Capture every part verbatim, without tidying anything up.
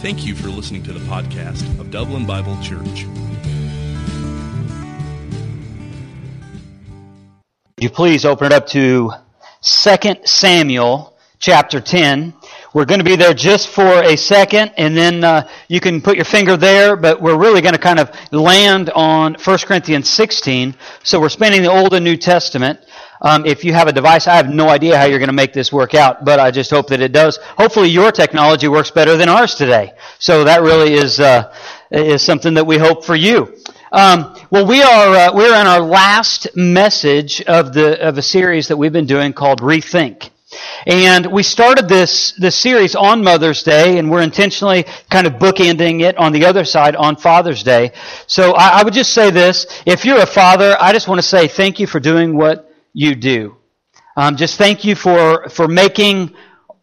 Thank you for listening to the podcast of Dublin Bible Church. Would you please open it up to Second Samuel chapter ten. We're going to be there just for a second, and then uh, you can put your finger there, but we're really going to kind of land on First Corinthians sixteen. So we're spanning the Old and New Testament. Um, if you have a device, I have no idea how you're going to make this work out, but I just hope that it does. Hopefully your technology works better than ours today. So that really is uh, is something that we hope for you. Um, well, we are uh, we're in our last message of the of a series that we've been doing called Rethink. And we started this this series on Mother's Day, and we're intentionally kind of bookending it on the other side on Father's Day. So I, I would just say this. If you're a father, I just want to say thank you for doing what you do. Um, just thank you for, for making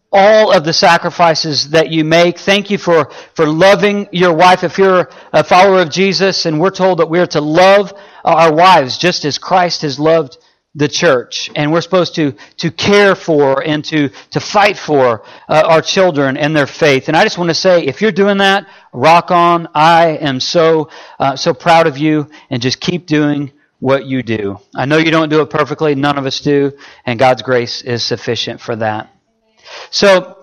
all of the sacrifices that you make. Thank you for, for loving your wife. If you're a follower of Jesus, and we're told that we're to love our wives just as Christ has loved the church, and we're supposed to to care for and to to fight for uh, our children and their faith. And I just want to say, if you're doing that, rock on. I am so uh, so proud of you, and just keep doing what you do. I know you don't do it perfectly; none of us do, and God's grace is sufficient for that. So,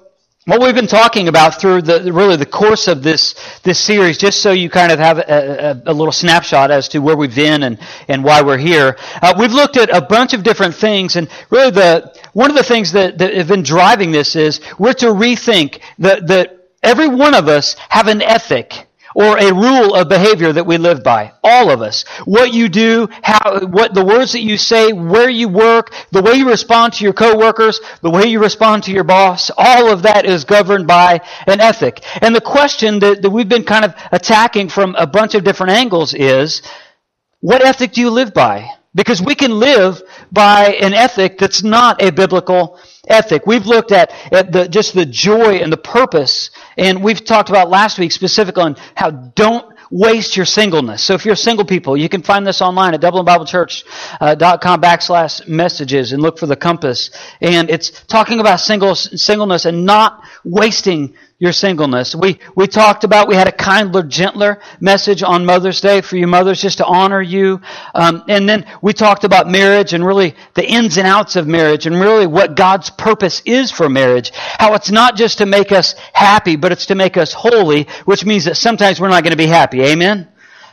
what we've been talking about through the really the course of this this series, just so you kind of have a, a, a little snapshot as to where we've been and, and why we're here, uh, we've looked at a bunch of different things, and really the one of the things that, that have been driving this is we're to rethink that, that every one of us have an ethic or a rule of behavior that we live by. All of us. What you do, how, what the words that you say, where you work, the way you respond to your coworkers, the way you respond to your boss, all of that is governed by an ethic. And the question that, that we've been kind of attacking from a bunch of different angles is, what ethic do you live by? Because we can live by an ethic that's not a biblical ethic. We've looked at, at the, just the joy and the purpose, and we've talked about last week specifically on how don't waste your singleness. So if you're single people, you can find this online at dublin bible church dot com backslash messages and look for the compass. And it's talking about single, singleness and not wasting your singleness. We we talked about, we had a kinder, gentler message on Mother's Day for you mothers, just to honor you. Um, and then we talked about marriage and really the ins and outs of marriage and really what God's purpose is for marriage. How it's not just to make us happy, but it's to make us holy, which means that sometimes we're not going to be happy. Amen?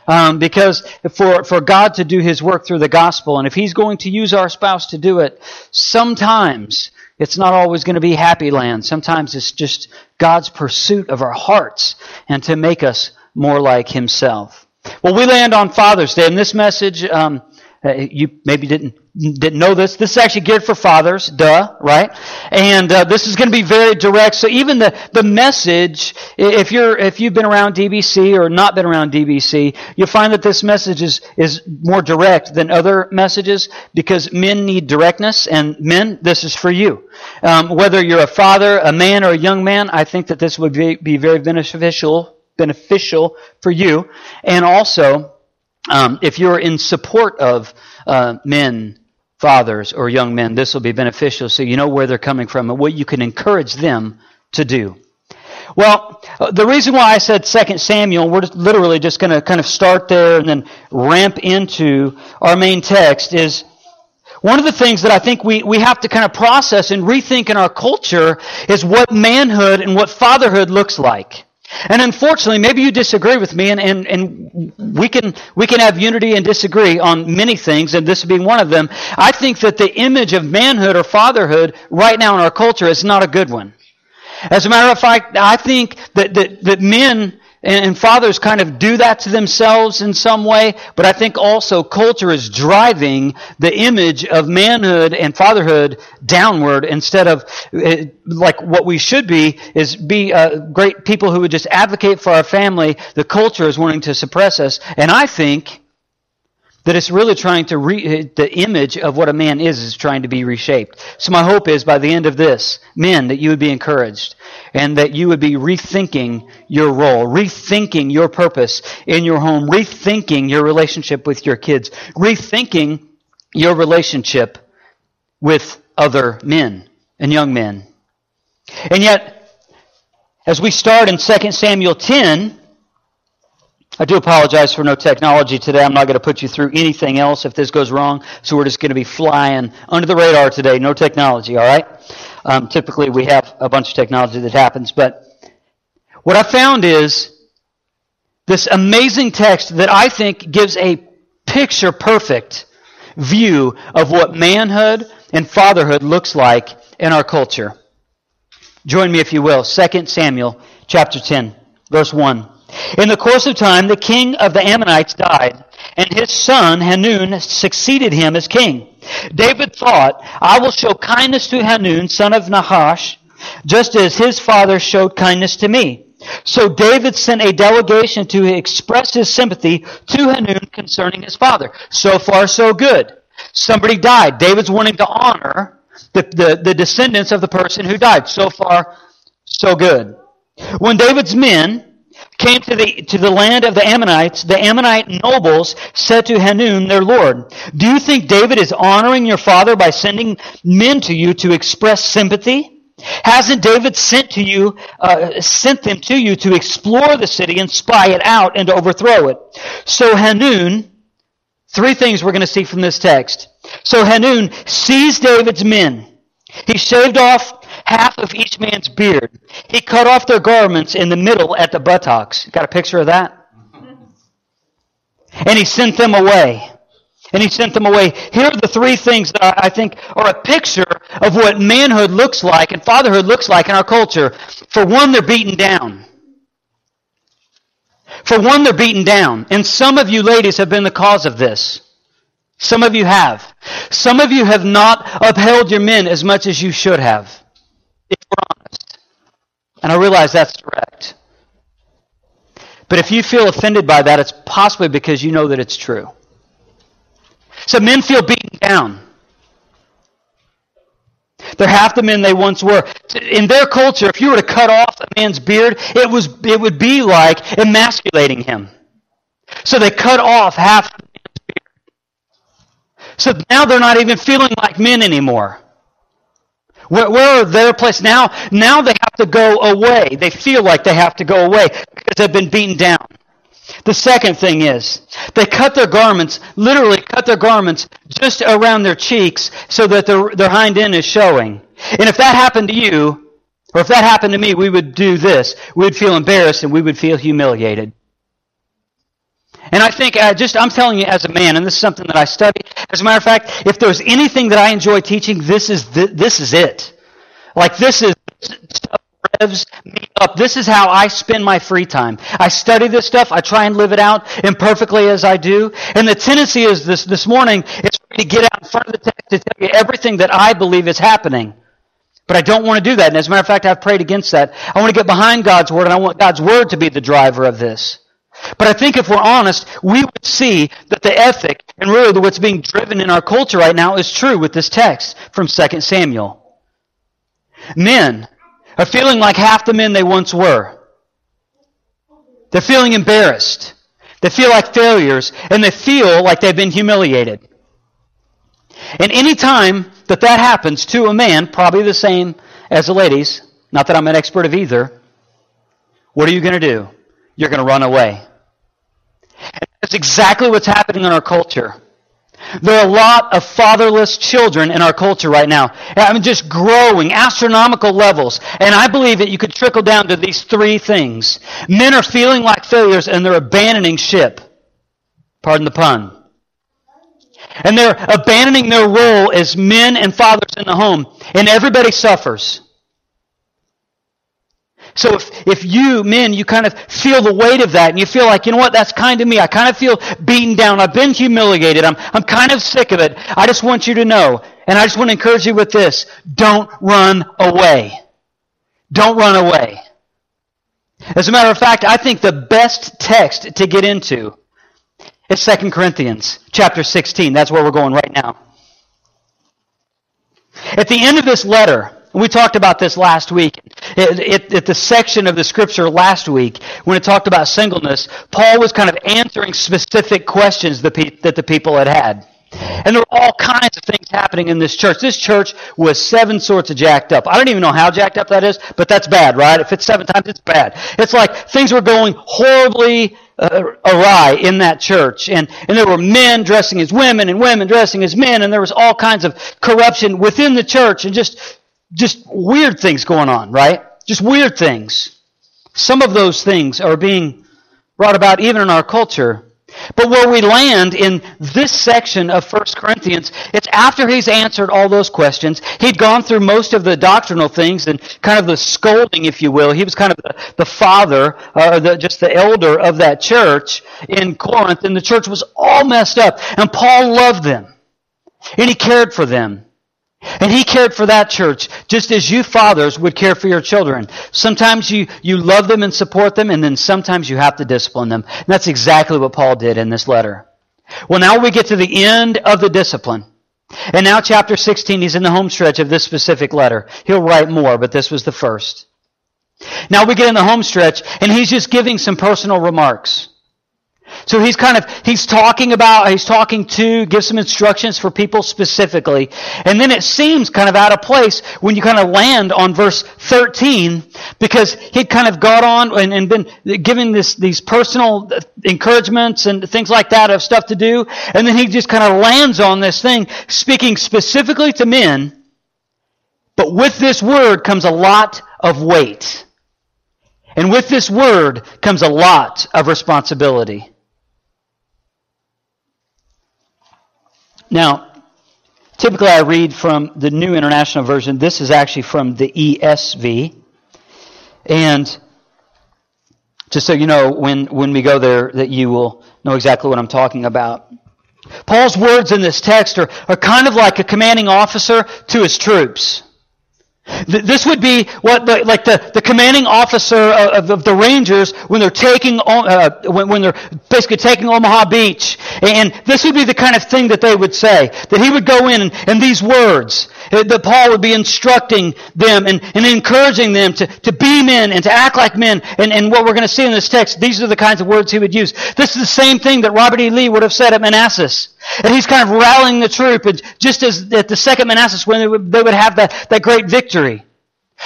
Um, because for, for God to do His work through the gospel, and if He's going to use our spouse to do it, sometimes it's not always going to be happy land. Sometimes it's just God's pursuit of our hearts and to make us more like Himself. Well, we land on Father's Day. In this message, um, you maybe didn't didn't know this. This is actually geared for fathers, duh, right? And uh, this is going to be very direct. So even the the message, if you're if you've been around D B C or not been around D B C, you'll find that this message is is more direct than other messages because men need directness, and men, this is for you. Um, whether you're a father, a man, or a young man, I think that this would be, be very beneficial beneficial for you, and also um, if you're in support of uh, men. Fathers or young men, this will be beneficial so you know where they're coming from and what you can encourage them to do. Well, the reason why I said Second Samuel, we're just literally just going to kind of start there and then ramp into our main text, is one of the things that I think we, we have to kind of process and rethink in our culture is what manhood and what fatherhood looks like. And unfortunately, maybe you disagree with me, and, and, and we can we can have unity and disagree on many things, and this being one of them. I think that the image of manhood or fatherhood right now in our culture is not a good one. As a matter of fact, I think that, that, that men and fathers kind of do that to themselves in some way, but I think also culture is driving the image of manhood and fatherhood downward instead of, like, what we should be is be uh, great people who would just advocate for our family. The culture is wanting to suppress us, and I think that it's really trying to, re- the image of what a man is, is trying to be reshaped. So my hope is by the end of this, men, that you would be encouraged and that you would be rethinking your role, rethinking your purpose in your home, rethinking your relationship with your kids, rethinking your relationship with other men and young men. And yet, As we start in Second Samuel ten, I do apologize for no technology today. I'm not going to put you through anything else if this goes wrong, so we're just going to be flying under the radar today. No technology, all right? Um, typically, we have a bunch of technology that happens, but what I found is this amazing text that I think gives a picture-perfect view of what manhood and fatherhood looks like in our culture. Join me, if you will, Second Samuel chapter ten, verse one. In the course of time, the king of the Ammonites died, and his son Hanun succeeded him as king. David thought, I will show kindness to Hanun, son of Nahash, just as his father showed kindness to me. So David sent a delegation to express his sympathy to Hanun concerning his father. So far, so good. Somebody died. David's wanting to honor the, the, the descendants of the person who died. So far, so good. When David's men came to the to the land of the Ammonites, the Ammonite nobles said to Hanun, their lord, do you think David is honoring your father by sending men to you to express sympathy? Hasn't David sent to you, uh, sent them to you to explore the city and spy it out and overthrow it? So Hanun, three things we're going to see from this text. So Hanun seized David's men. He shaved off half of each man's beard. He cut off their garments in the middle at the buttocks. Got a picture of that? And he sent them away. And he sent them away. Here are the three things that I think are a picture of what manhood looks like and fatherhood looks like in our culture. For one, they're beaten down. For one, they're beaten down. And some of you ladies have been the cause of this. Some of you have. Some of you have not upheld your men as much as you should have, if we're honest. And I realize that's direct. But if you feel offended by that, it's possibly because you know that it's true. So men feel beaten down. They're half the men they once were. In their culture, if you were to cut off a man's beard, it was it would be like emasculating him. So they cut off half the man's beard. So now they're not even feeling like men anymore. Where, where are their place now? Now they have to go away. They feel like they have to go away because they've been beaten down. The second thing is, they cut their garments, literally cut their garments just around their cheeks so that their, their hind end is showing. And if that happened to you, or if that happened to me, we would do this. We would feel embarrassed and we would feel humiliated. And I think, I just, I'm telling you as a man, and this is something that I study. As a matter of fact, if there's anything that I enjoy teaching, this is the, this is it. Like this is stuff revs me up. This is how I spend my free time. I study this stuff. I try and live it out imperfectly as I do. And the tendency is this this morning is for me to get out in front of the text to tell you everything that I believe is happening. But I don't want to do that. And as a matter of fact, I've prayed against that. I want to get behind God's Word, and I want God's Word to be the driver of this. But I think if we're honest, we would see that the ethic and really what's being driven in our culture right now is true with this text from Second Samuel. Men are feeling like half the men they once were. They're feeling embarrassed. They feel like failures, and they feel like they've been humiliated. And any time that that happens to a man, probably the same as the ladies, not that I'm an expert of either, what are you going to do? You're going to run away. And that's exactly what's happening in our culture. There are a lot of fatherless children in our culture right now. I mean, just growing, astronomical levels. And I believe that you could trickle down to these three things. Men are feeling like failures and they're abandoning ship. Pardon the pun. And they're abandoning their role as men and fathers in the home. And everybody suffers. So if, if you, men, you kind of feel the weight of that, and you feel like, you know what, that's kind of me. I kind of feel beaten down. I've been humiliated. I'm, I'm kind of sick of it. I just want you to know, and I just want to encourage you with this, don't run away. Don't run away. As a matter of fact, I think the best text to get into is Second Corinthians chapter sixteen. That's where we're going right now. At the end of this letter, we talked about this last week. It, it, it, the section of the scripture last week, when it talked about singleness, Paul was kind of answering specific questions the pe- that the people had had. And there were all kinds of things happening in this church. This church was seven sorts of jacked up. I don't even know how jacked up that is, but that's bad, right? If it's seven times, it's bad. It's like things were going horribly Uh, awry in that church, and, and there were men dressing as women and women dressing as men, and there was all kinds of corruption within the church, and just just weird things going on, right? Just weird things. Some of those things are being brought about even in our culture. But where we land in this section of First Corinthians, it's after he's answered all those questions. He'd gone through most of the doctrinal things and kind of the scolding, if you will. He was kind of the, the father, or the, just the elder of that church in Corinth, and the church was all messed up. And Paul loved them, and he cared for them. And he cared for that church, just as you fathers would care for your children. Sometimes you, you love them and support them, and then sometimes you have to discipline them. And that's exactly what Paul did in this letter. Well, now we get to the end of the discipline. And now chapter sixteen, he's in the home stretch of this specific letter. He'll write more, but this was the first. Now we get in the home stretch, and he's just giving some personal remarks. So he's kind of, he's talking about, he's talking to, gives some instructions for people specifically. And then it seems kind of out of place when you kind of land on verse thirteen, because he'd kind of got on and, and been giving this, these personal encouragements and things like that of stuff to do. And then he just kind of lands on this thing, speaking specifically to men. But with this word comes a lot of weight. And with this word comes a lot of responsibility. Now, typically I read from the New International Version. This is actually from the E S V. And just so you know, when, when we go there, that you will know exactly what I'm talking about. Paul's words in this text are, are kind of like a commanding officer to his troops. This would be what, the, like the, the commanding officer of, of the Rangers when they're taking, uh, when, when they're basically taking Omaha Beach. And this would be the kind of thing that they would say. That he would go in and, and these words, that Paul would be instructing them and, and encouraging them to, to be men and to act like men. And, and what we're going to see in this text, these are the kinds of words he would use. This is the same thing that Robert E. Lee would have said at Manassas. And he's kind of rallying the troop, and just as at the second Manassas when they would, they would have that, that great victory.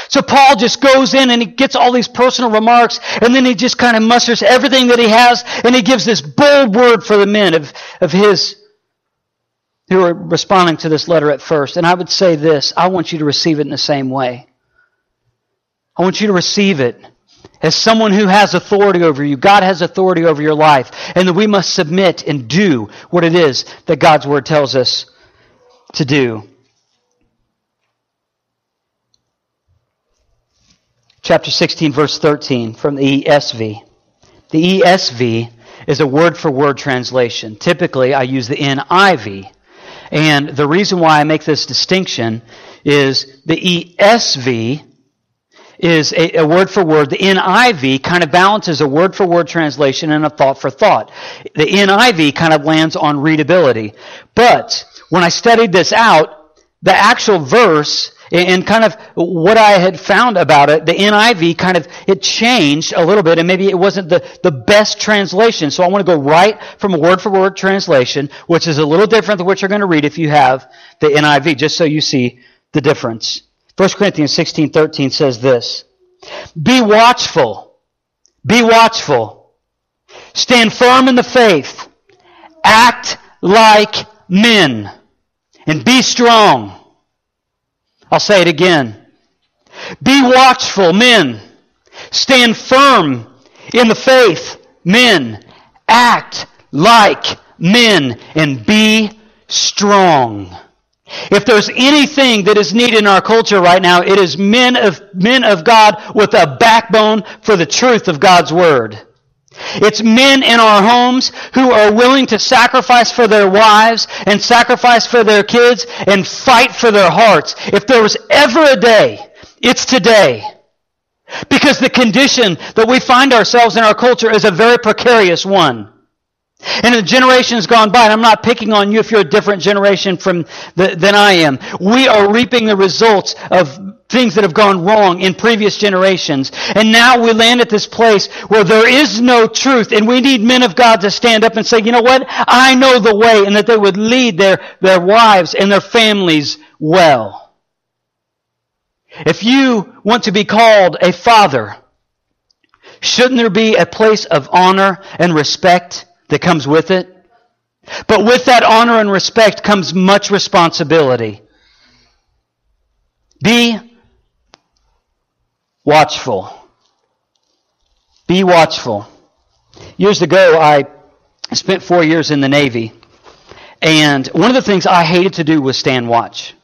So Paul just goes in and he gets all these personal remarks, and then he just kind of musters everything that he has, and he gives this bold word for the men of, of his who are responding to this letter at first. And I would say this, I want you to receive it in the same way. I want you to receive it as someone who has authority over you. God has authority over your life. And that we must submit and do what it is that God's Word tells us to do. Chapter sixteen, verse thirteen from the E S V. The E S V is a word-for-word translation. Typically, I use the N I V. And the reason why I make this distinction is the E S V is a, a word for word. The N I V kind of balances a word for word translation and a thought for thought. The N I V kind of lands on readability. But when I studied this out, the actual verse and kind of what I had found about it, the N I V kind of, it changed a little bit, and maybe it wasn't the, the best translation. So I want to go right from a word for word translation, which is a little different than what you're going to read if you have the N I V, just so you see the difference. First Corinthians sixteen thirteen says this, "Be watchful, be watchful, stand firm in the faith, act like men, and be strong." I'll say it again. Be watchful, men. Stand firm in the faith, men. Act like men, and be strong. If there's anything that is needed in our culture right now, it is men of men of God with a backbone for the truth of God's Word. It's men in our homes who are willing to sacrifice for their wives and sacrifice for their kids and fight for their hearts. If there was ever a day, it's today. Because the condition that we find ourselves in our culture is a very precarious one. And the generations gone by, and I'm not picking on you if you're a different generation from the, than I am, we are reaping the results of things that have gone wrong in previous generations. And now we land at this place where there is no truth, and we need men of God to stand up and say, you know what? I know the way, and that they would lead their, their wives and their families well. If you want to be called a father, shouldn't there be a place of honor and respect that comes with it? But with that honor and respect comes much responsibility. Be watchful. Be watchful. Years ago, I spent four years in the Navy. And one of the things I hated to do was stand watch.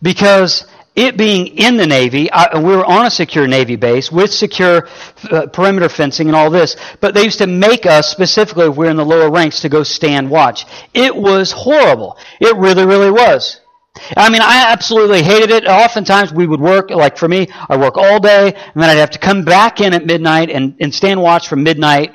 Because it being in the Navy, I, we were on a secure Navy base with secure uh, perimeter fencing and all this, but they used to make us, specifically if we were in the lower ranks, to go stand watch. It was horrible. It really, really was. I mean, I absolutely hated it. Oftentimes we would work, like for me, I work all day, and then I'd have to come back in at midnight and, and stand watch from midnight,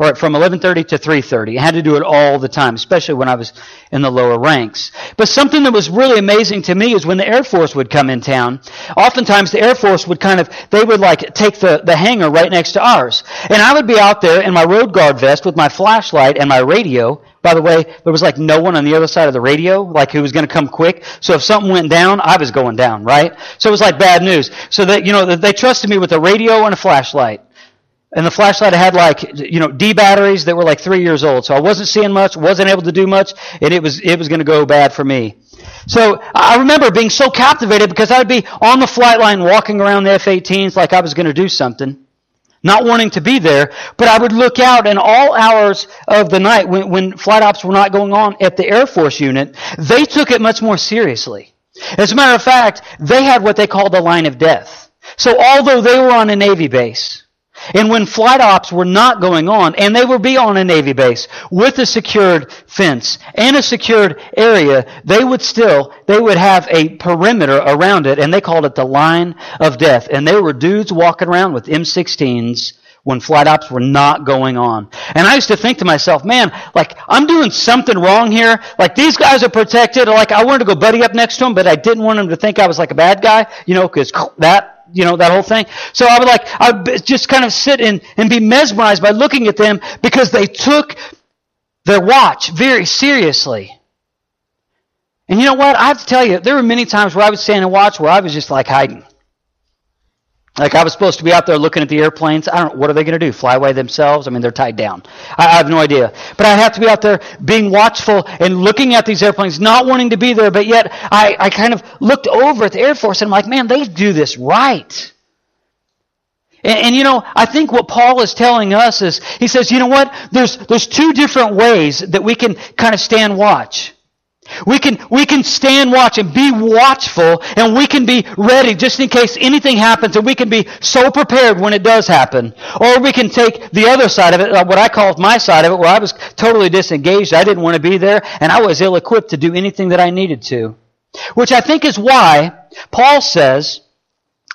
or from eleven thirty to three thirty. I had to do it all the time, especially when I was in the lower ranks. But something that was really amazing to me is when the Air Force would come in town, oftentimes the Air Force would kind of, they would like take the, the hangar right next to ours. And I would be out there in my road guard vest with my flashlight and my radio. By the way, there was like no one on the other side of the radio, like who was going to come quick. So if something went down, I was going down, right? So it was like bad news. So that, you know, they trusted me with a radio and a flashlight. And the flashlight had like, you know, D batteries that were like three years old. So I wasn't seeing much, wasn't able to do much, and it was it was going to go bad for me. So I remember being so captivated because I'd be on the flight line walking around the F eighteens like I was going to do something, not wanting to be there. But I would look out in all hours of the night when, when flight ops were not going on at the Air Force unit. They took it much more seriously. As a matter of fact, they had what they called the line of death. So although they were on a Navy base, and when flight ops were not going on, and they would be on a Navy base with a secured fence and a secured area, they would still, they would have a perimeter around it, and they called it the line of death. And there were dudes walking around with M sixteens when flight ops were not going on. And I used to think to myself, man, like, I'm doing something wrong here. Like, these guys are protected. Like, I wanted to go buddy up next to them, but I didn't want them to think I was like a bad guy, you know, because that... You know, that whole thing. So I would like, I would just kind of sit and, and be mesmerized by looking at them because they took their watch very seriously. And you know what? I have to tell you, there were many times where I would stand and watch where I was just like hiding. Like I was supposed to be out there looking at the airplanes. I don't know, what are they going to do? Fly away themselves? I mean, they're tied down. I, I have no idea. But I'd have to be out there being watchful and looking at these airplanes, not wanting to be there, but yet I, I kind of looked over at the Air Force and I'm like, man, they do this right. And, and you know, I think what Paul is telling us is, he says, you know what? There's, there's two different ways that we can kind of stand watch. We can we can stand watch and be watchful, and we can be ready just in case anything happens, and we can be so prepared when it does happen. Or we can take the other side of it, what I call my side of it, where I was totally disengaged. I didn't want to be there, and I was ill-equipped to do anything that I needed to. Which I think is why Paul says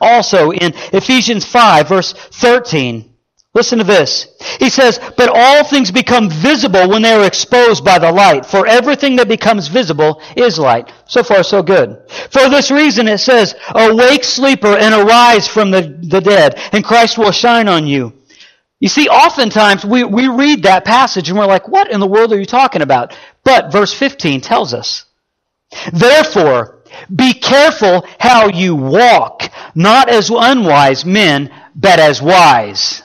also in Ephesians five, verse thirteen, listen to this. He says, but all things become visible when they are exposed by the light, for everything that becomes visible is light. So far, so good. For this reason, it says, awake, sleeper, and arise from the, the dead, and Christ will shine on you. You see, oftentimes we, we read that passage and we're like, what in the world are you talking about? But verse fifteen tells us, therefore, be careful how you walk, not as unwise men, but as wise.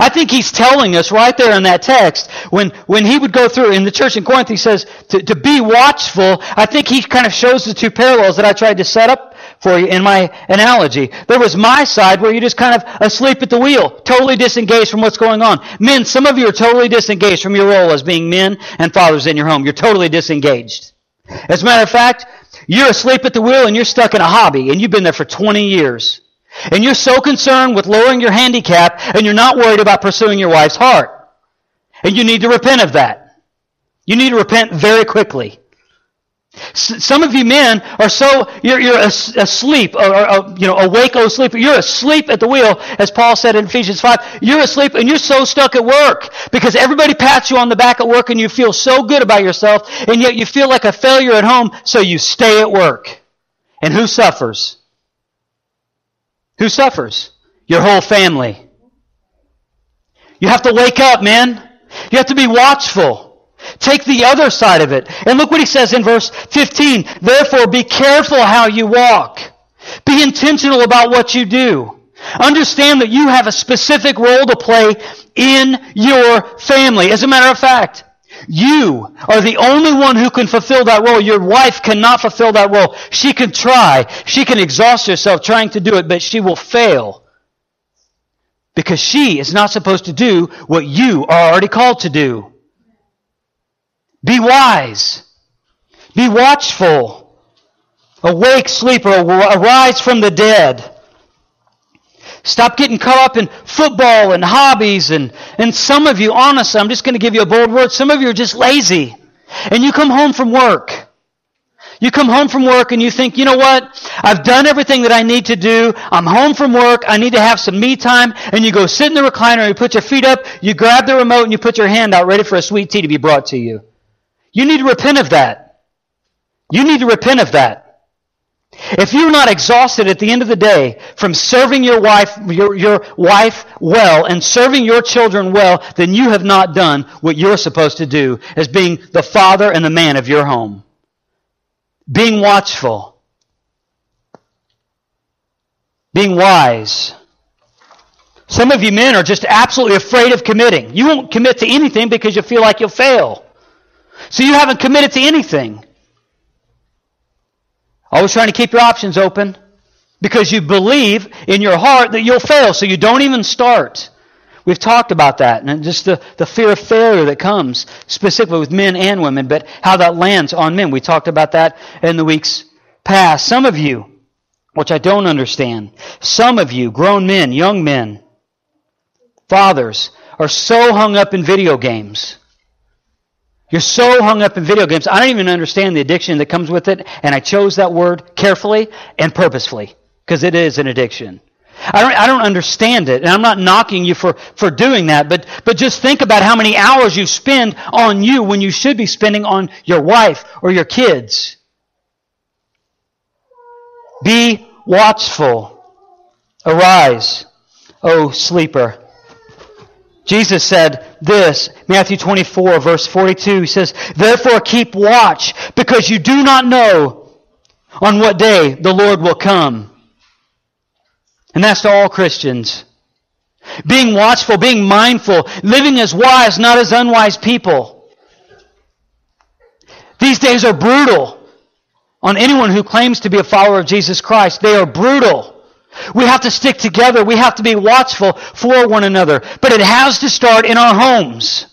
I think he's telling us right there in that text, when, when he would go through, in the church in Corinth, he says to, to be watchful. I think he kind of shows the two parallels that I tried to set up for you in my analogy. There was my side where you're just kind of asleep at the wheel, totally disengaged from what's going on. Men, some of you are totally disengaged from your role as being men and fathers in your home. You're totally disengaged. As a matter of fact, you're asleep at the wheel and you're stuck in a hobby, and you've been there for twenty years. And you're so concerned with lowering your handicap, and you're not worried about pursuing your wife's heart. And you need to repent of that. You need to repent very quickly. S- some of you men are so, you're, you're as- asleep, or, or, or you know, awake, oh sleeper. You're asleep at the wheel, as Paul said in Ephesians five. You're asleep, and you're so stuck at work because everybody pats you on the back at work, and you feel so good about yourself, and yet you feel like a failure at home, so you stay at work. And who suffers? Who suffers? Your whole family. You have to wake up, man. You have to be watchful. Take the other side of it. And look what he says in verse fifteen. Therefore, be careful how you walk. Be intentional about what you do. Understand that you have a specific role to play in your family. As a matter of fact, you are the only one who can fulfill that role. Your wife cannot fulfill that role. She can try. She can exhaust herself trying to do it, but she will fail. Because she is not supposed to do what you are already called to do. Be wise. Be watchful. Awake, sleeper. Arise from the dead. Stop getting caught up in football and hobbies. And, and some of you, honestly, I'm just going to give you a bold word. Some of you are just lazy. And you come home from work. You come home from work and you think, you know what? I've done everything that I need to do. I'm home from work. I need to have some me time. And you go sit in the recliner and you put your feet up. You grab the remote and you put your hand out ready for a sweet tea to be brought to you. You need to repent of that. You need to repent of that. If you're not exhausted at the end of the day from serving your wife, your, your wife well and serving your children well, then you have not done what you're supposed to do as being the father and the man of your home. Being watchful. Being wise. Some of you men are just absolutely afraid of committing. You won't commit to anything because you feel like you'll fail. So you haven't committed to anything. Always trying to keep your options open because you believe in your heart that you'll fail, so you don't even start. We've talked about that, and just the, the fear of failure that comes specifically with men and women, but how that lands on men. We talked about that in the weeks past. Some of you, which I don't understand, some of you, grown men, young men, fathers, are so hung up in video games. You're so hung up in video games. I don't even understand the addiction that comes with it, and I chose that word carefully and purposefully because it is an addiction. I don't, I don't understand it, and I'm not knocking you for, for doing that, but, but just think about how many hours you spend on you when you should be spending on your wife or your kids. Be watchful. Arise, O sleeper. Jesus said this, Matthew twenty-four, verse forty-two, he says, therefore keep watch, because you do not know on what day the Lord will come. And that's to all Christians. Being watchful, being mindful, living as wise, not as unwise people. These days are brutal on anyone who claims to be a follower of Jesus Christ. They are brutal. We have to stick together. We have to be watchful for one another. But it has to start in our homes.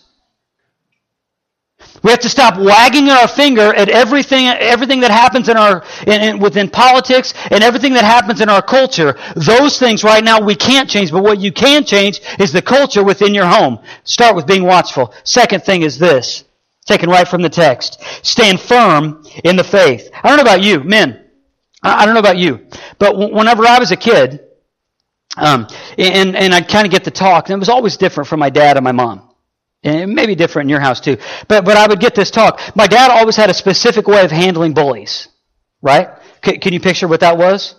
We have to stop wagging our finger at everything, everything that happens in our in, in, within politics and everything that happens in our culture. Those things right now we can't change, but what you can change is the culture within your home. Start with being watchful. Second thing is this, taken right from the text. Stand firm in the faith. I don't know about you, men. I, I don't know about you, but w- whenever I was a kid, um, and, and I'd kind of get the talk, and it was always different from my dad and my mom. And it may be different in your house too. But but I would get this talk. My dad always had a specific way of handling bullies. Right? C- can you picture what that was?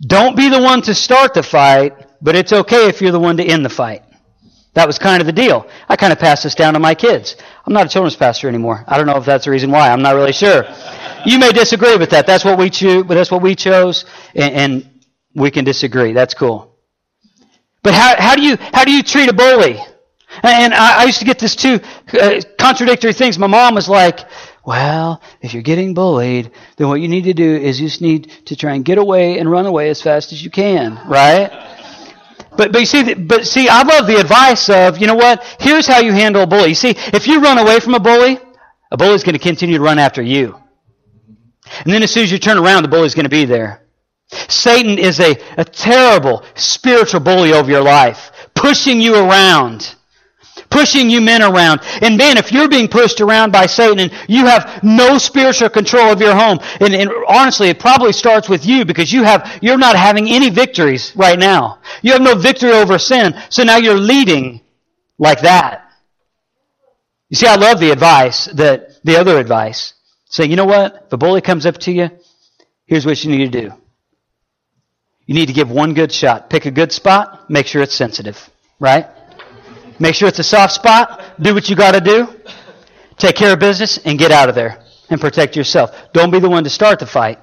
Don't be the one to start the fight, but it's okay if you're the one to end the fight. That was kind of the deal. I kind of passed this down to my kids. I'm not a children's pastor anymore. I don't know if that's the reason why. I'm not really sure. You may disagree with that. That's what we cho- that's what we chose, and, and we can disagree. That's cool. But how how do you how do you treat a bully? And I used to get this two uh, contradictory things. My mom was like, well, if you're getting bullied, then what you need to do is you just need to try and get away and run away as fast as you can, right? But but you see, but see, I love the advice of, you know what, here's how you handle a bully. You see, if you run away from a bully, a bully's going to continue to run after you. And then as soon as you turn around, the bully's going to be there. Satan is a, a terrible spiritual bully over your life, pushing you around. Pushing you men around. And man, if you're being pushed around by Satan and you have no spiritual control of your home, and, and honestly, it probably starts with you because you have, you're not having any victories right now. You have no victory over sin, so now you're leading like that. You see, I love the advice, that the other advice. Say, you know what? If a bully comes up to you, here's what you need to do. You need to give one good shot. Pick a good spot. Make sure it's sensitive. Right? Make sure it's a soft spot. Do what you got to do. Take care of business and get out of there and protect yourself. Don't be the one to start the fight.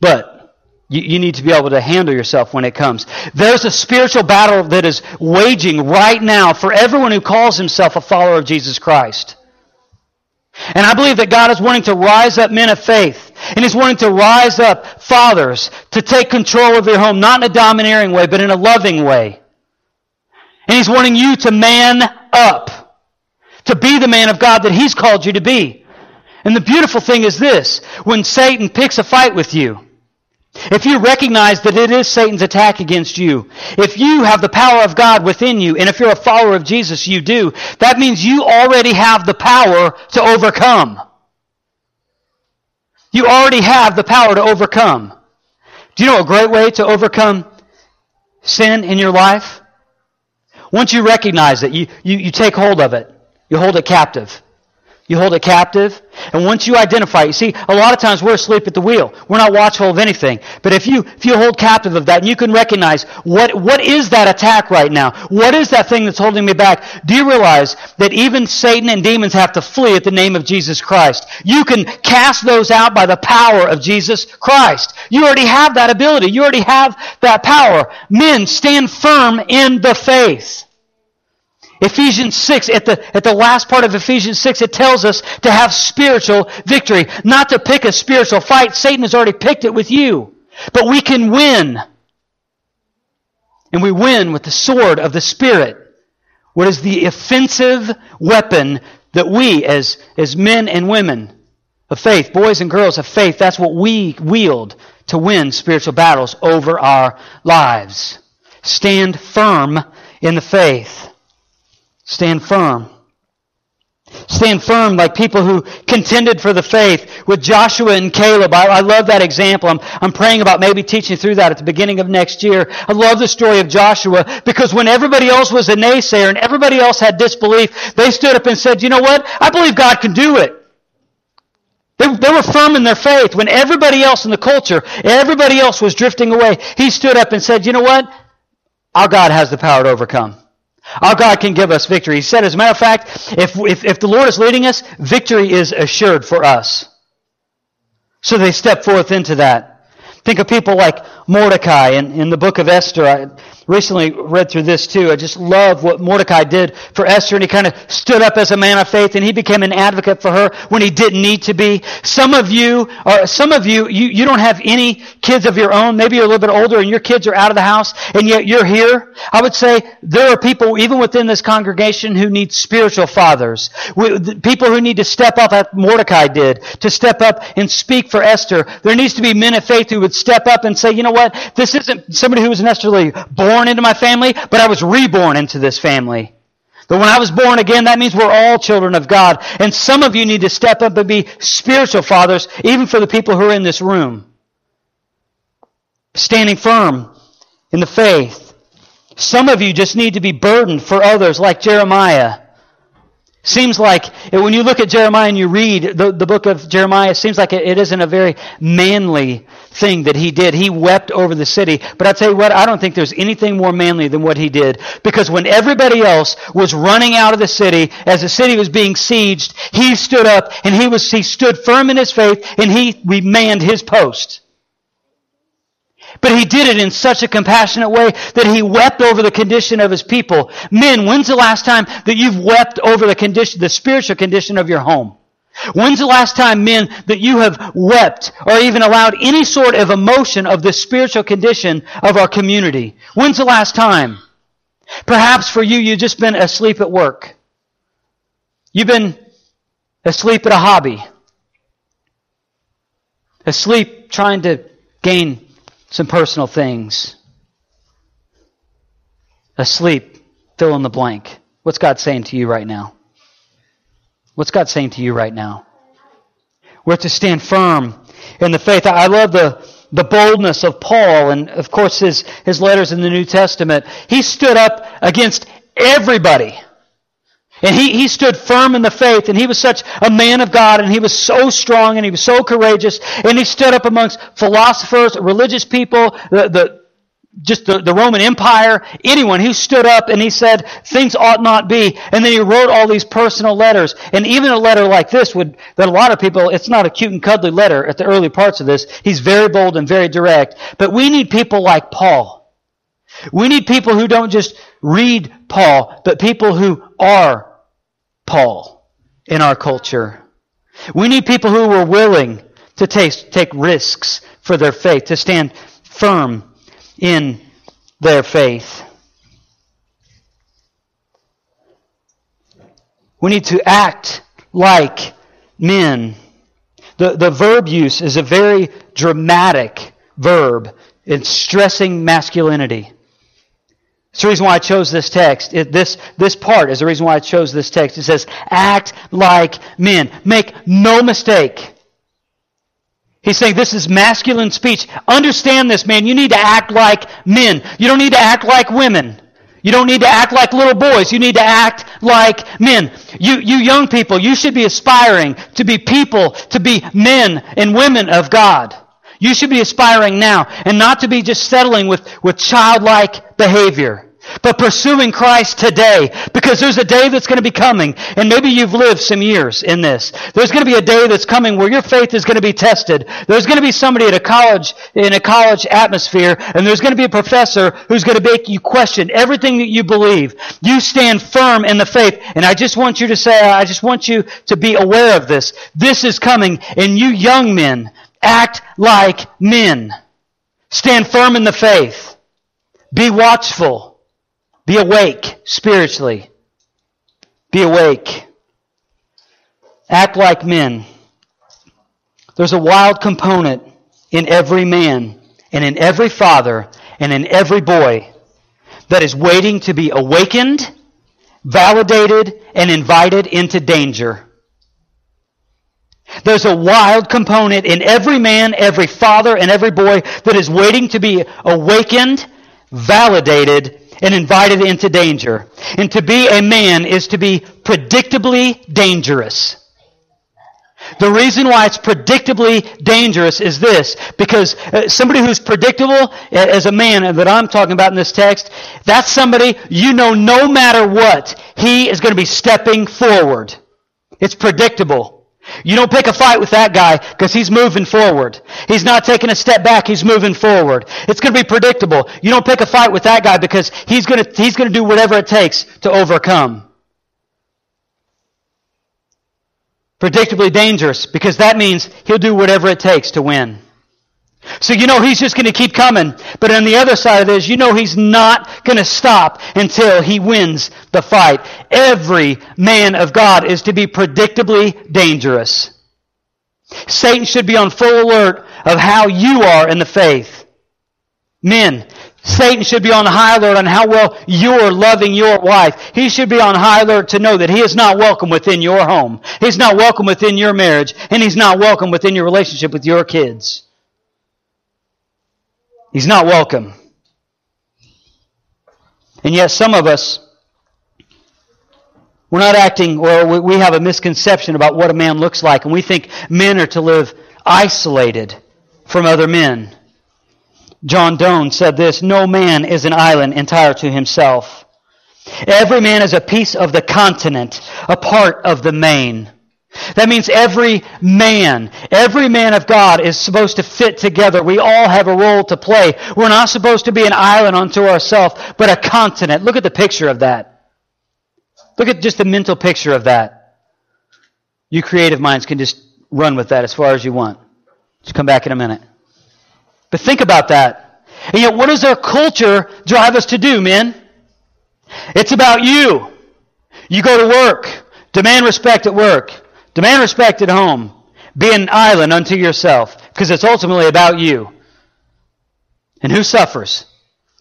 But you, you need to be able to handle yourself when it comes. There's a spiritual battle that is waging right now for everyone who calls himself a follower of Jesus Christ. And I believe that God is wanting to rise up men of faith. And He's wanting to rise up fathers to take control of your home, not in a domineering way, but in a loving way. And He's wanting you to man up, to be the man of God that He's called you to be. And the beautiful thing is this, when Satan picks a fight with you, if you recognize that it is Satan's attack against you, if you have the power of God within you, and if you're a follower of Jesus, you do, that means you already have the power to overcome. You already have the power to overcome. Do you know a great way to overcome sin in your life? Once you recognize it, you, you, you take hold of it. You hold it captive. You hold it captive. And once you identify it, you see, a lot of times we're asleep at the wheel. We're not watchful of anything. But if you if you hold captive of that, and you can recognize, what what is that attack right now? What is that thing that's holding me back? Do you realize that even Satan and demons have to flee at the name of Jesus Christ? You can cast those out by the power of Jesus Christ. You already have that ability. You already have that power. Men, stand firm in the faith. Ephesians six, at the, at the last part of Ephesians six, it tells us to have spiritual victory, not to pick a spiritual fight. Satan has already picked it with you. But we can win. And we win with the sword of the Spirit, what is the offensive weapon that we as, as men and women of faith, boys and girls of faith, that's what we wield to win spiritual battles over our lives. Stand firm in the faith. Stand firm. Stand firm like people who contended for the faith with Joshua and Caleb. I, I love that example. I'm, I'm praying about maybe teaching through that at the beginning of next year. I love the story of Joshua because when everybody else was a naysayer and everybody else had disbelief, they stood up and said, you know what? I believe God can do it. They, they were firm in their faith. When everybody else in the culture, everybody else was drifting away, he stood up and said, you know what? Our God has the power to overcome. Our God can give us victory. He said, as a matter of fact, if, if, if the Lord is leading us, victory is assured for us. So they step forth into that. Think of people like Mordecai in, in the book of Esther. I recently read through this too. I just love what Mordecai did for Esther, and he kind of stood up as a man of faith, and he became an advocate for her when he didn't need to be. Some of you, or some of you, you, you don't have any kids of your own. Maybe you're a little bit older, and your kids are out of the house, and yet you're here. I would say there are people, even within this congregation, who need spiritual fathers. We, people who need to step up, like Mordecai did, to step up and speak for Esther. There needs to be men of faith who would step up and say, you know what, this isn't somebody who was necessarily born into my family, but I was reborn into this family. But when I was born again, that means we're all children of God. And some of you need to step up and be spiritual fathers, even for the people who are in this room. Standing firm in the faith. Some of you just need to be burdened for others, like Jeremiah. Seems like, when you look at Jeremiah and you read the, the book of Jeremiah, it seems like it, it isn't a very manly thing that he did. He wept over the city. But I tell you what, I don't think there's anything more manly than what he did. Because when everybody else was running out of the city, as the city was being sieged, he stood up and he was he stood firm in his faith and he remained his post. But he did it in such a compassionate way that he wept over the condition of his people. Men, when's the last time that you've wept over the condition, the spiritual condition of your home? When's the last time, men, that you have wept or even allowed any sort of emotion of the spiritual condition of our community? When's the last time? Perhaps for you, you've just been asleep at work. You've been asleep at a hobby. Asleep trying to gain some personal things. Asleep. Fill in the blank. What's God saying to you right now? What's God saying to you right now? We're to stand firm in the faith. I love the, the boldness of Paul and, of course, his, his letters in the New Testament. He stood up against everybody. And he, he stood firm in the faith, and he was such a man of God, and he was so strong, and he was so courageous, and he stood up amongst philosophers, religious people, the, the just the, the Roman Empire, anyone who stood up, and he said, things ought not be. And then he wrote all these personal letters. And even a letter like this would, that a lot of people, it's not a cute and cuddly letter at the early parts of this. He's very bold and very direct. But we need people like Paul. We need people who don't just read Paul, but people who are Paul in our culture. We need people who were willing to take, take risks for their faith, to stand firm in their faith. We need to act like men. The, the verb use is a very dramatic verb in stressing masculinity. It's the reason why I chose this text. It, this, this part is the reason why I chose this text. It says, act like men. Make no mistake. He's saying this is masculine speech. Understand this, man. You need to act like men. You don't need to act like women. You don't need to act like little boys. You need to act like men. You, you young people, you should be aspiring to be people, to be men and women of God. You should be aspiring now, and not to be just settling with, with childlike behavior, but pursuing Christ today, because there's a day that's going to be coming, and maybe you've lived some years in this. There's going to be a day that's coming where your faith is going to be tested. There's going to be somebody at a college, in a college atmosphere, and there's going to be a professor who's going to make you question everything that you believe. You stand firm in the faith, and I just want you to say, I just want you to be aware of this. This is coming, and you young men, act like men. Stand firm in the faith. Be watchful. Be awake spiritually. Be awake. Act like men. There's a wild component in every man and in every father and in every boy that is waiting to be awakened, validated, and invited into danger. There's a wild component in every man, every father, and every boy that is waiting to be awakened, validated, and invited into danger. And to be a man is to be predictably dangerous. The reason why it's predictably dangerous is this, because somebody who's predictable as a man that I'm talking about in this text, that's somebody you know no matter what, he is going to be stepping forward. It's predictable. You don't pick a fight with that guy because he's moving forward. He's not taking a step back. He's moving forward. It's going to be predictable. You don't pick a fight with that guy because he's going to, he's going to do whatever it takes to overcome. Predictably dangerous, because that means he'll do whatever it takes to win. So you know he's just going to keep coming. But on the other side of this, you know he's not going to stop until he wins the fight. Every man of God is to be predictably dangerous. Satan should be on full alert of how you are in the faith. Men, Satan should be on high alert on how well you're loving your wife. He should be on high alert to know that he is not welcome within your home. He's not welcome within your marriage. And he's not welcome within your relationship with your kids. He's not welcome. And yet some of us, we're not acting, or we have a misconception about what a man looks like, and we think men are to live isolated from other men. John Donne said this, "No man is an island entire to himself. Every man is a piece of the continent, a part of the main." That means every man, every man of God is supposed to fit together. We all have a role to play. We're not supposed to be an island unto ourselves, but a continent. Look at the picture of that. Look at just the mental picture of that. You creative minds can just run with that as far as you want. Just come back in a minute. But think about that. And yet, what does our culture drive us to do, men? It's about you. You go to work. Demand respect at work. Demand respect at home. Be an island unto yourself, because it's ultimately about you. And who suffers?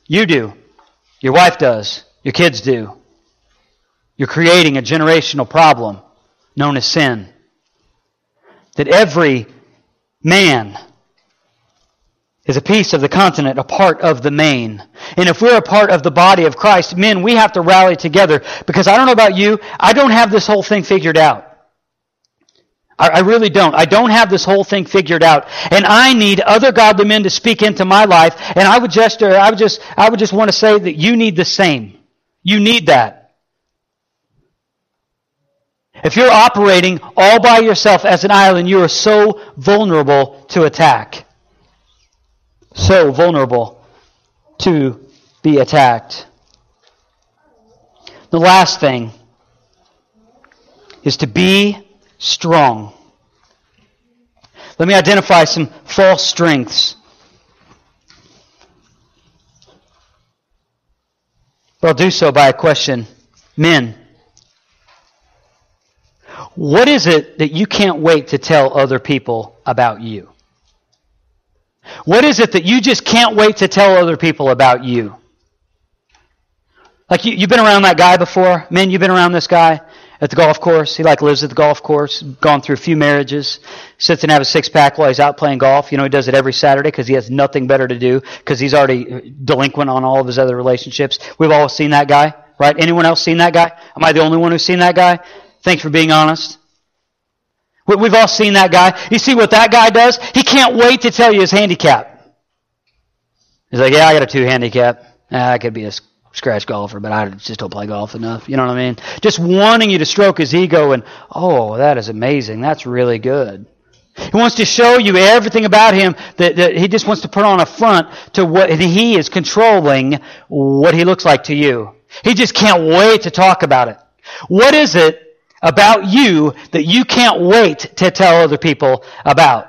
You do. Your wife does. Your kids do. You're creating a generational problem known as sin. That every man is a piece of the continent, a part of the main. And if we're a part of the body of Christ, men, we have to rally together. Because I don't know about you, I don't have this whole thing figured out. I, I really don't. I don't have this whole thing figured out. And I need other godly men to speak into my life. And I would just, uh, I would just, I would just want to say that you need the same. You need that. If you're operating all by yourself as an island, you are so vulnerable to attack. So vulnerable to be attacked. The last thing is to be strong. Let me identify some false strengths. I'll do so by a question. Men, what is it that you can't wait to tell other people about you? What is it that you just can't wait to tell other people about you? Like, you, you've been around that guy before. Men, you've been around this guy at the golf course. He, like, lives at the golf course, gone through a few marriages, sits and has a six-pack while he's out playing golf. You know, he does it every Saturday because he has nothing better to do because he's already delinquent on all of his other relationships. We've all seen that guy, right? Anyone else seen that guy? Am I the only one who's seen that guy? Thanks for being honest. We've all seen that guy. You see what that guy does? He can't wait to tell you his handicap. He's like, yeah, I got a two handicap. Ah, I could be a scratch golfer, but I just don't play golf enough. You know what I mean? Just wanting you to stroke his ego and, oh, that is amazing. That's really good. He wants to show you everything about him that, that he just wants to put on a front to what he is controlling what he looks like to you. He just can't wait to talk about it. What is it about you that you can't wait to tell other people about?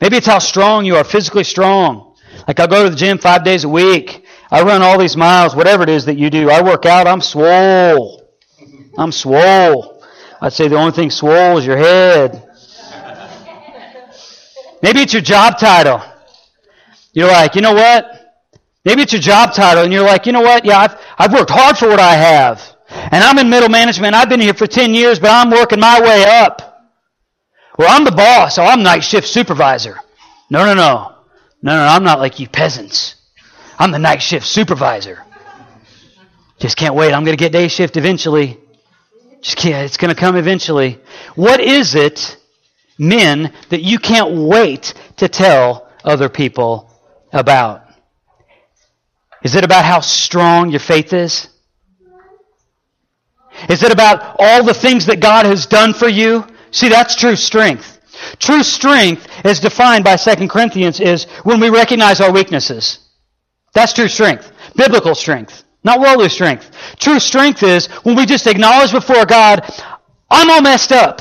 Maybe it's how strong you are, physically strong. Like, I go to the gym five days a week. I run all these miles, whatever it is that you do. I work out. I'm swole. I'm swole. I'd say the only thing swole is your head. Maybe it's your job title. You're like, you know what? Maybe it's your job title, and you're like, you know what? Yeah, I've, I've worked hard for what I have. And I'm in middle management. I've been here for ten years, but I'm working my way up. Well, I'm the boss, so I'm night shift supervisor. No, no, no. No, no, I'm not like you peasants. I'm the night shift supervisor. Just can't wait. I'm going to get day shift eventually. Just can't. It's going to come eventually. What is it, men, that you can't wait to tell other people about? Is it about how strong your faith is? Is it about all the things that God has done for you? See, that's true strength. True strength is defined by Second Corinthians is when we recognize our weaknesses. That's true strength. Biblical strength, not worldly strength. True strength is when we just acknowledge before God, I'm all messed up.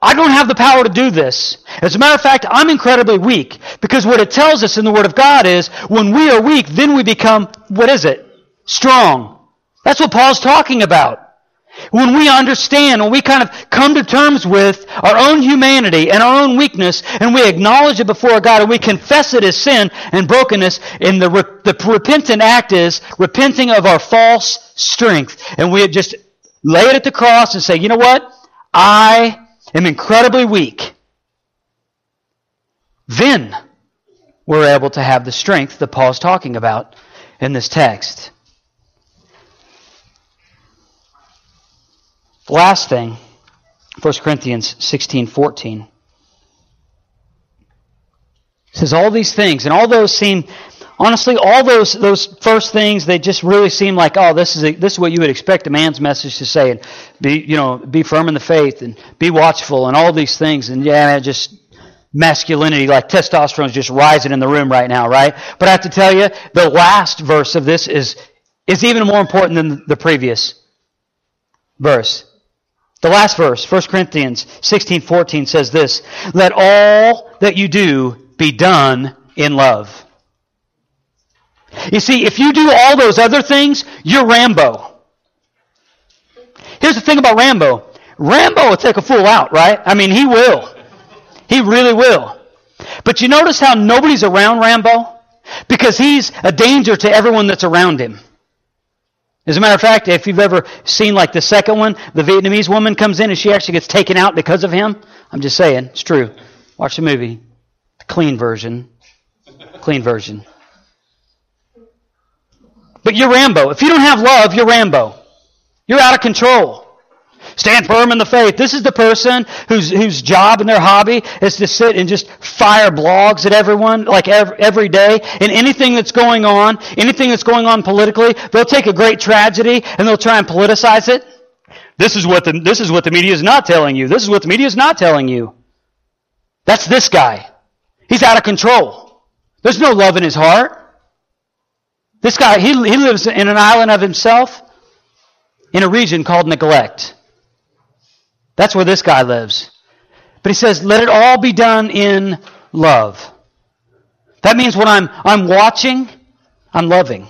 I don't have the power to do this. As a matter of fact, I'm incredibly weak. Because what it tells us in the Word of God is when we are weak, then we become, what is it? Strong. That's what Paul's talking about. When we understand, when we kind of come to terms with our own humanity and our own weakness, and we acknowledge it before God, and we confess it as sin and brokenness, and the, re- the repentant act is repenting of our false strength. And we just lay it at the cross and say, you know what? I am incredibly weak. Then we're able to have the strength that Paul's talking about in this text. Last thing, First Corinthians sixteen fourteen. It says all these things, and all those seem, honestly, all those those first things, they just really seem like, oh, this is a, this is what you would expect a man's message to say, and be, you know, be firm in the faith, and be watchful, and all these things, and yeah, just masculinity, like testosterone is just rising in the room right now, right? But I have to tell you, the last verse of this is is even more important than the previous verse. The last verse, First Corinthians sixteen fourteen, says this: let all that you do be done in love. You see, if you do all those other things, you're Rambo. Here's the thing about Rambo. Rambo will take a fool out, right? I mean, he will. He really will. But you notice how nobody's around Rambo? Because he's a danger to everyone that's around him. As a matter of fact, if you've ever seen like the second one, the Vietnamese woman comes in and she actually gets taken out because of him. I'm just saying, it's true. Watch the movie, the clean version. clean version. But you're Rambo. If you don't have love, you're Rambo. You're out of control. Stand firm in the faith. This is the person whose whose job and their hobby is to sit and just fire blogs at everyone, like every, every day. And anything that's going on, anything that's going on politically, they'll take a great tragedy and they'll try and politicize it. This is what the this is what the media is not telling you. This is what the media is not telling you. That's this guy. He's out of control. There's no love in his heart. This guy, he he lives in an island of himself in a region called neglect. That's where this guy lives. But he says, let it all be done in love. That means when I'm I'm watching, I'm loving.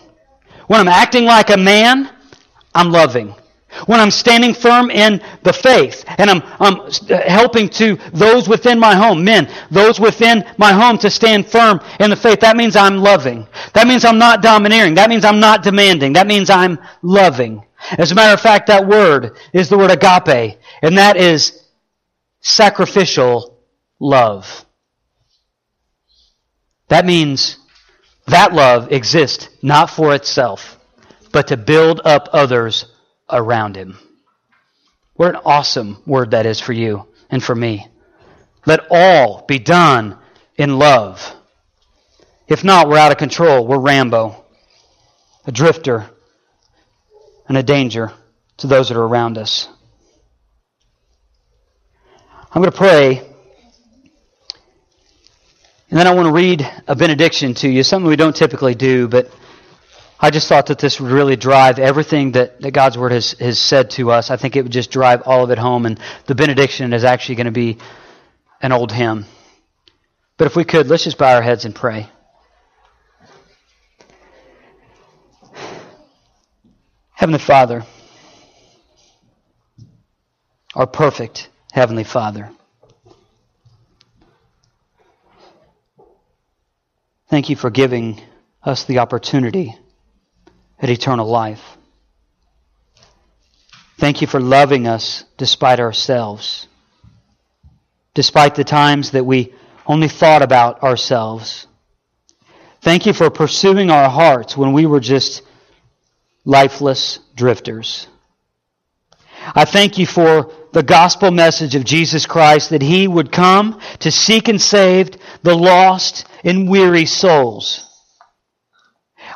When I'm acting like a man, I'm loving. When I'm standing firm in the faith and I'm I'm helping to those within my home, men, those within my home to stand firm in the faith, that means I'm loving. That means I'm not domineering. That means I'm not demanding. That means I'm loving. As a matter of fact, that word is the word agape, and that is sacrificial love. That means that love exists not for itself, but to build up others around him. What an awesome word that is for you and for me. Let all be done in love. If not, we're out of control. We're Rambo, a drifter, and a danger to those that are around us. I'm going to pray, and then I want to read a benediction to you, something we don't typically do, but I just thought that this would really drive everything that, that God's Word has, has said to us. I think it would just drive all of it home, and the benediction is actually going to be an old hymn. But if we could, let's just bow our heads and pray. Heavenly Father, our perfect Heavenly Father, thank you for giving us the opportunity at eternal life. Thank you for loving us despite ourselves, despite the times that we only thought about ourselves. Thank you for pursuing our hearts when we were just lifeless drifters. I thank you for the gospel message of Jesus Christ, that he would come to seek and save the lost and weary souls.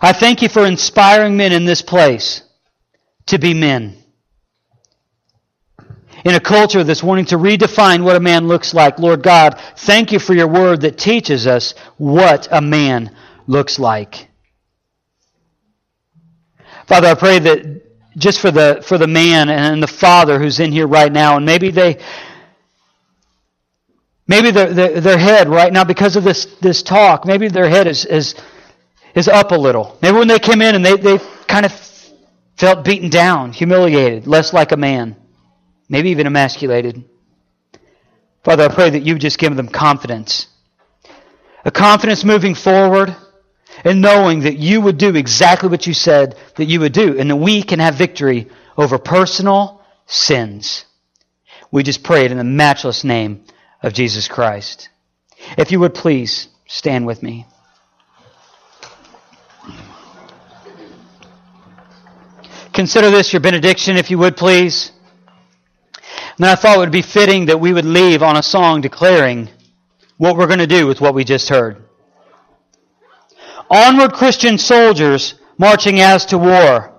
I thank you for inspiring men in this place to be men. In a culture that's wanting to redefine what a man looks like, Lord God, thank you for your word that teaches us what a man looks like. Father, I pray that just for the for the man and the father who's in here right now, and maybe they, maybe their their, their head right now because of this, this talk, maybe their head is is is up a little. Maybe when they came in and they they kind of felt beaten down, humiliated, less like a man, maybe even emasculated. Father, I pray that you just give them confidence, a confidence moving forward, and knowing that you would do exactly what you said that you would do, and that we can have victory over personal sins. We just pray it in the matchless name of Jesus Christ. If you would please stand with me. Consider this your benediction, if you would please. And I thought it would be fitting that we would leave on a song declaring what we're going to do with what we just heard. Onward, Christian soldiers, marching as to war,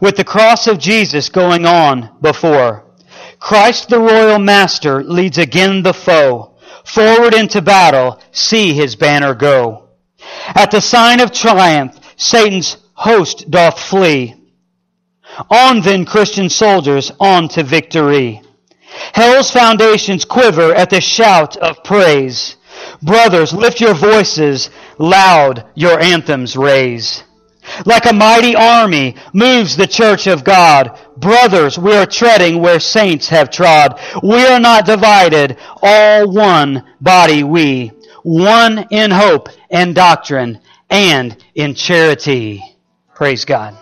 with the cross of Jesus going on before. Christ the royal master leads again the foe. Forward into battle, see his banner go. At the sign of triumph, Satan's host doth flee. On then, Christian soldiers, on to victory. Hell's foundations quiver at the shout of praise. Brothers, lift your voices, loud your anthems raise. Like a mighty army moves the church of God. Brothers, we are treading where saints have trod. We are not divided, all one body we, one in hope and doctrine and in charity. Praise God.